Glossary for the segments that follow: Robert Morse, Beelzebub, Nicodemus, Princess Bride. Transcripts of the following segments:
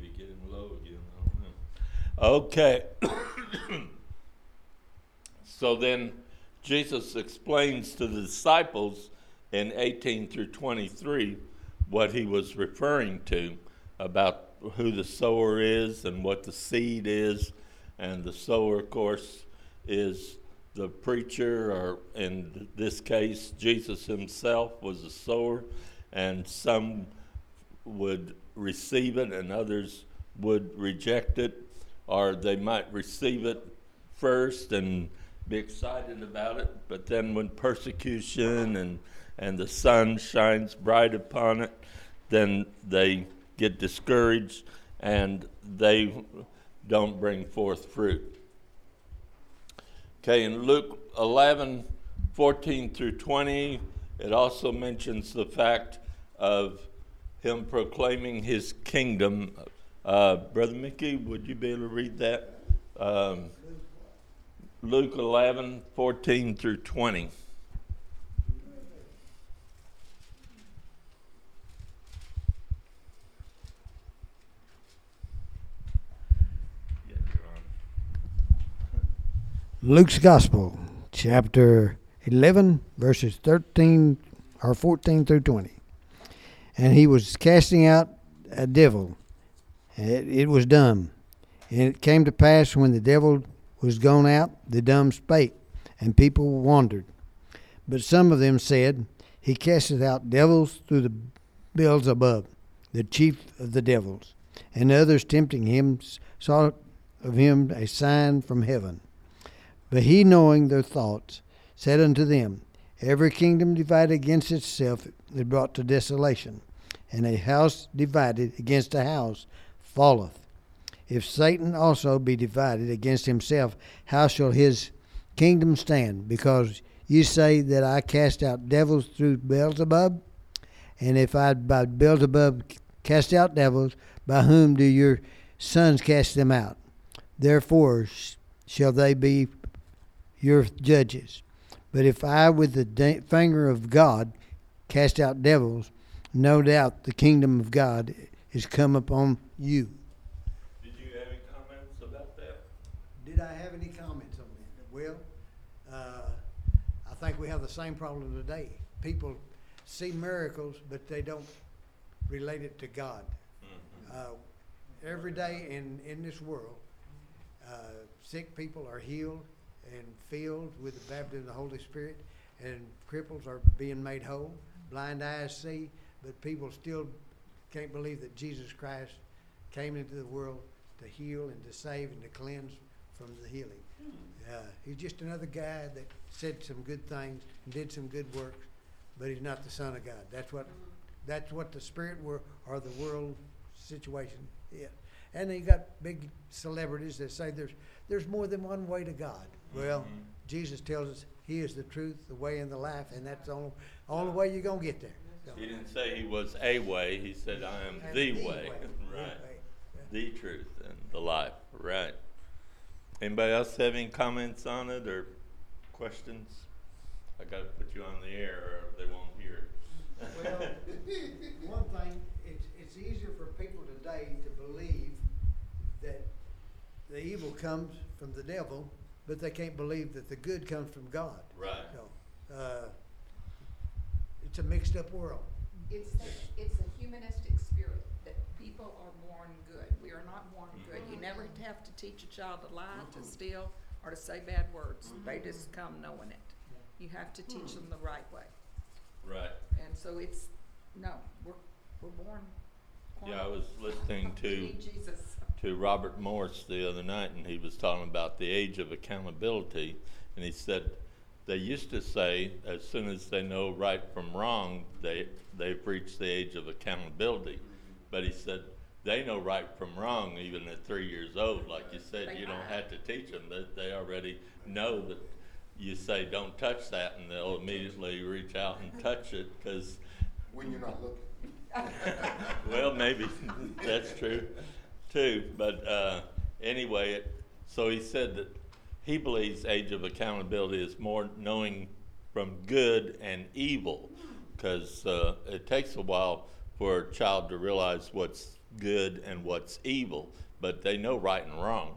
maybe get him low again. I don't know. Okay. So then Jesus explains to the disciples in 18 through 23 what he was referring to about who the sower is and what the seed is. And the sower, of course, is the preacher, or in this case, Jesus himself was a sower, and some would receive it and others would reject it, or they might receive it first and be excited about it, but then when persecution and the sun shines bright upon it, then they get discouraged and they don't bring forth fruit. Okay, in Luke 11, 14 through 20, it also mentions the fact of him proclaiming his kingdom. Brother Mickey, would you be able to read that? Luke 11, 14 through 20. Luke's Gospel, chapter 11, verses 13 or 14 through 20. And he was casting out a devil. It was dumb. And it came to pass, when the devil was gone out, the dumb spake, and people wondered. But some of them said, he casteth out devils through the Beelzebub, the chief of the devils. And others, tempting him, sought of him a sign from heaven. But he, knowing their thoughts, said unto them, every kingdom divided against itself is brought to desolation, and a house divided against a house falleth. If Satan also be divided against himself, how shall his kingdom stand? Because you say that I cast out devils through Beelzebub, and if I by Beelzebub cast out devils, by whom do your sons cast them out? Therefore shall they be your judges. But if I with the finger of God cast out devils, no doubt the kingdom of God is come upon you. Did you have any comments about that? Did I have any comments on that? Well, I think we have the same problem today. People see miracles, but they don't relate it to God. Mm-hmm. Every day in this world, sick people are healed and filled with the baptism of the Holy Spirit, and cripples are being made whole, blind eyes see, but people still can't believe that Jesus Christ came into the world to heal and to save and to cleanse from the healing. He's just another guy that said some good things and did some good works, but he's not the Son of God. That's what the spirit world or the world situation is. And then you got big celebrities that say there's more than one way to God. Well, mm-hmm. Jesus tells us he is the truth, the way, and the life, and that's the only way you're going to get there. So he didn't say he was a way. He said, I am the way. Right. Yeah. The truth and the life. Right. Anybody else have any comments on it or questions? I got to put you on the air or they won't hear it. Well, one thing, it's easier for people today to believe that the evil comes from the devil, but they can't believe that the good comes from God. Right. So, it's a mixed up world. It's a humanistic spirit that people are born good. We are not born good. You never have to teach a child to lie, to steal, or to say bad words. They just come knowing it. You have to teach them the right way. Right. And so we're born. Yeah, I was listening to Robert Morse the other night, and he was talking about the age of accountability, and he said they used to say as soon as they know right from wrong, they've reached the age of accountability. But he said they know right from wrong even at 3 years old. Like you said, you don't have to teach them. They already know that you say don't touch that, and they'll immediately reach out and touch it because when you're not looking. Well, maybe that's true too, but anyway, so he said that he believes age of accountability is more knowing from good and evil, because it takes a while for a child to realize what's good and what's evil, but they know right and wrong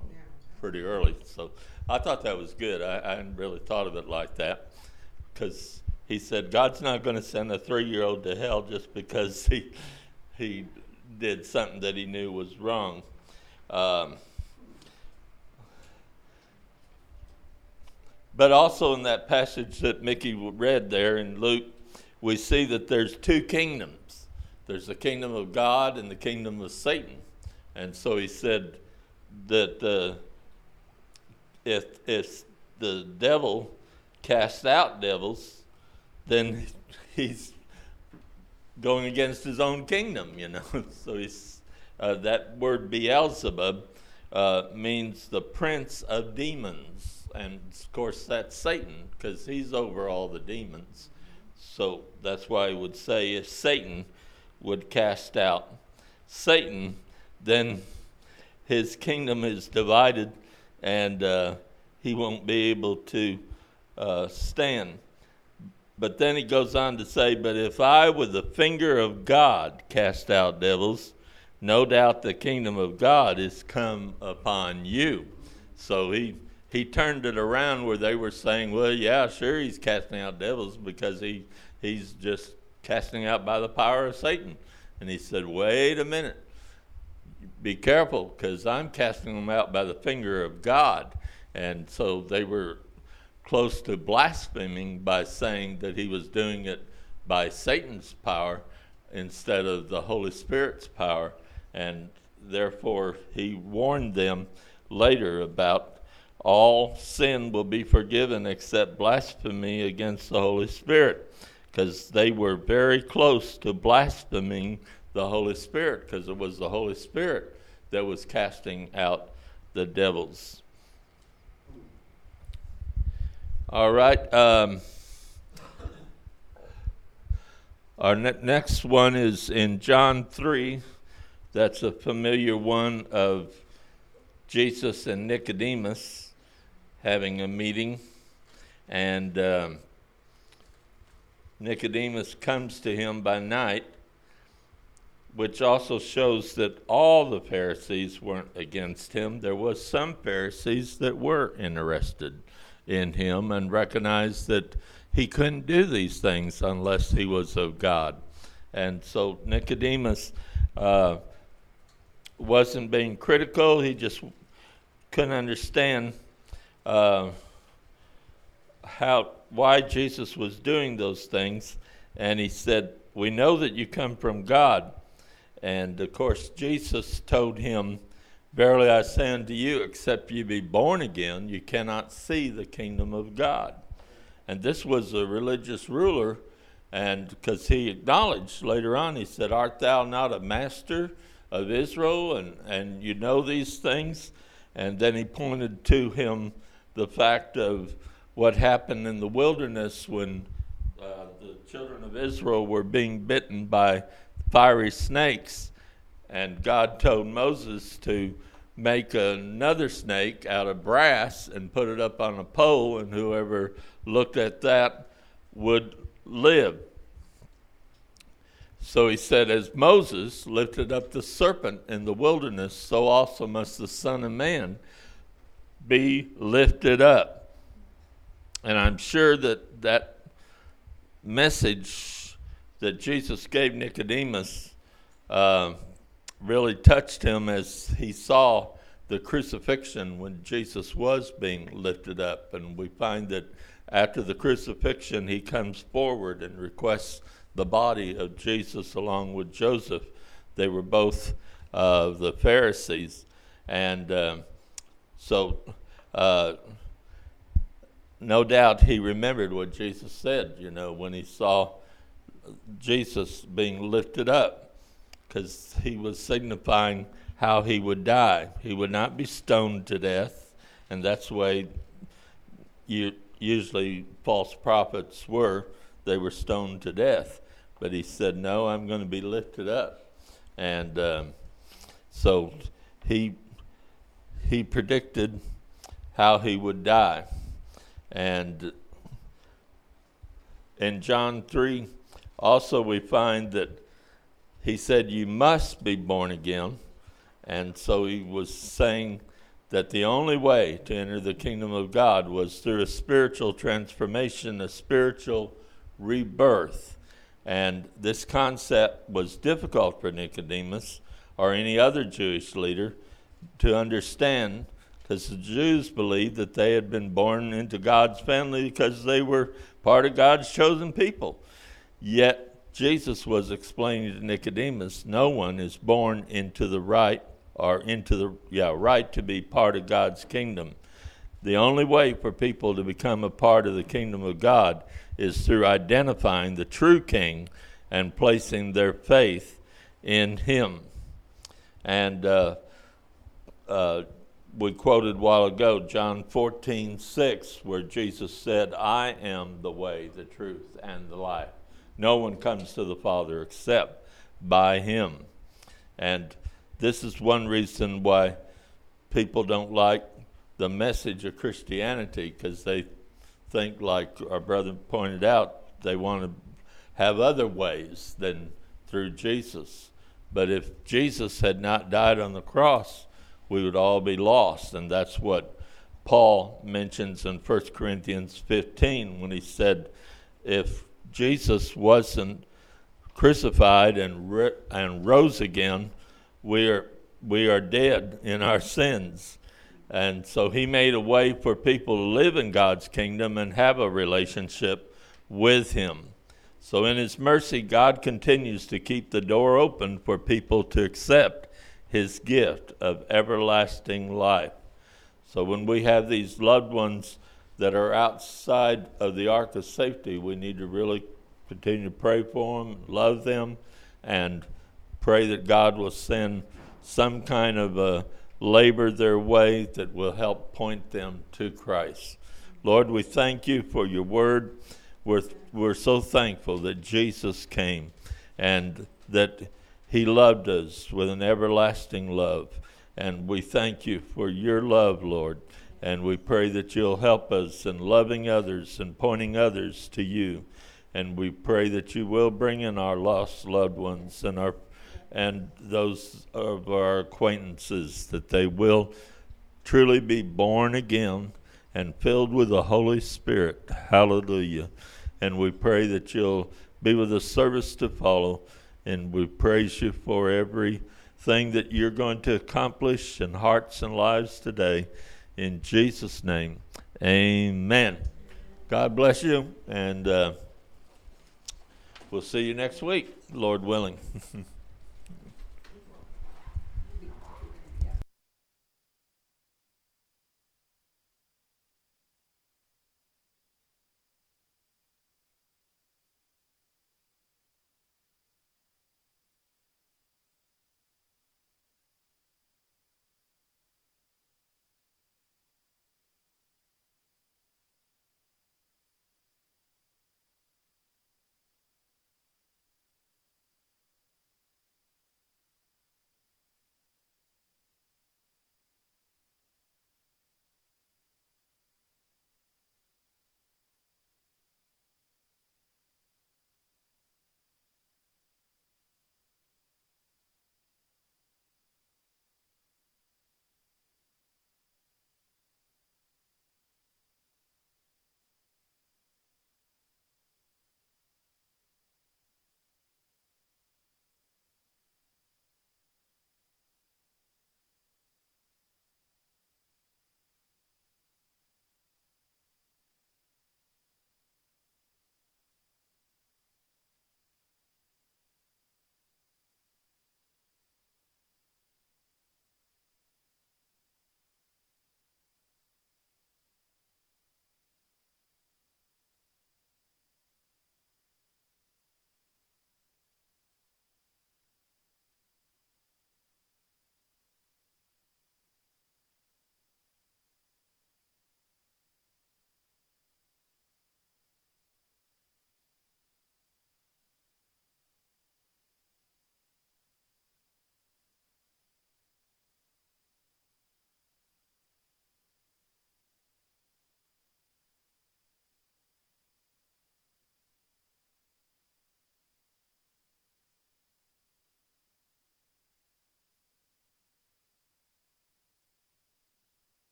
pretty early. So I thought that was good. I hadn't really thought of it like that, because he said God's not going to send a 3-year-old to hell just because he did something that he knew was wrong. But also in that passage that Mickey read there in Luke, we see that there's two kingdoms. There's the kingdom of God and the kingdom of Satan. And so he said that if the devil casts out devils, then he's going against his own kingdom, you know. So he's, that word Beelzebub means the prince of demons. And, of course, that's Satan, because he's over all the demons. So that's why I would say if Satan would cast out Satan, then his kingdom is divided, and he won't be able to stand. But then he goes on to say, but if I with the finger of God cast out devils, no doubt the kingdom of God is come upon you. So He turned it around where they were saying, well, yeah, sure, he's casting out devils because he's just casting out by the power of Satan. And he said, wait a minute. Be careful, because I'm casting them out by the finger of God. And so they were close to blaspheming by saying that he was doing it by Satan's power instead of the Holy Spirit's power. And therefore, he warned them later about all sin will be forgiven except blasphemy against the Holy Spirit, because they were very close to blaspheming the Holy Spirit, because it was the Holy Spirit that was casting out the devils. All right. Our next one is in John 3. That's a familiar one of Jesus and Nicodemus having a meeting, and Nicodemus comes to him by night, which also shows that all the Pharisees weren't against him. There was some Pharisees that were interested in him and recognized that he couldn't do these things unless he was of God. And so Nicodemus wasn't being critical. He just couldn't understand why Jesus was doing those things. And he said, we know that you come from God. And of course, Jesus told him, verily I say unto you, except you be born again, you cannot see the kingdom of God. And this was a religious ruler, and because he acknowledged later on, he said, art thou not a master of Israel, and you know these things? And then he pointed to him the fact of what happened in the wilderness when the children of Israel were being bitten by fiery snakes. And God told Moses to make another snake out of brass and put it up on a pole, and whoever looked at that would live. So he said, as Moses lifted up the serpent in the wilderness, so also must the Son of Man be lifted up. And I'm sure that that message that Jesus gave Nicodemus really touched him as he saw the crucifixion when Jesus was being lifted up. And we find that after the crucifixion, he comes forward and requests the body of Jesus along with Joseph. They were both of the Pharisees. And so no doubt he remembered what Jesus said, you know, when he saw Jesus being lifted up, because he was signifying how he would die. He would not be stoned to death, and that's the way usually false prophets were. They were stoned to death. But he said, no, I'm going to be lifted up. And so he predicted how he would die. And in John 3, also we find that he said, you must be born again. And so he was saying that the only way to enter the kingdom of God was through a spiritual transformation, a spiritual rebirth. And this concept was difficult for Nicodemus or any other Jewish leader to understand, because the Jews believed that they had been born into God's family because they were part of God's chosen people. Yet Jesus was explaining to Nicodemus, no one is born into the right to be part of God's kingdom. The only way for people to become a part of the kingdom of God is through identifying the true King and placing their faith in Him. And we quoted a while ago John 14:6, where Jesus said, I am the way, the truth, and the life. No one comes to the Father except by Him. And this is one reason why people don't like the message of Christianity, because they think, like our brother pointed out, they want to have other ways than through Jesus. But if Jesus had not died on the cross, we would all be lost. And that's what Paul mentions in 1 Corinthians 15 when he said, if Jesus wasn't crucified and rose again, we are dead in our sins. And so He made a way for people to live in God's kingdom and have a relationship with Him. So in His mercy, God continues to keep the door open for people to accept His gift of everlasting life. So when we have these loved ones that are outside of the ark of safety, we need to really continue to pray for them, love them, and pray that God will send some kind of a labor their way that will help point them to Christ. Lord, we thank You for Your word. We're so thankful that Jesus came and that He loved us with an everlasting love. And we thank You for Your love, Lord. And we pray that You'll help us in loving others and pointing others to You. And we pray that You will bring in our lost loved ones and those of our acquaintances, that they will truly be born again and filled with the Holy Spirit. Hallelujah. And we pray that You'll be with us service to follow. And we praise You for everything that You're going to accomplish in hearts and lives today. In Jesus' name, amen. God bless you, and we'll see you next week, Lord willing.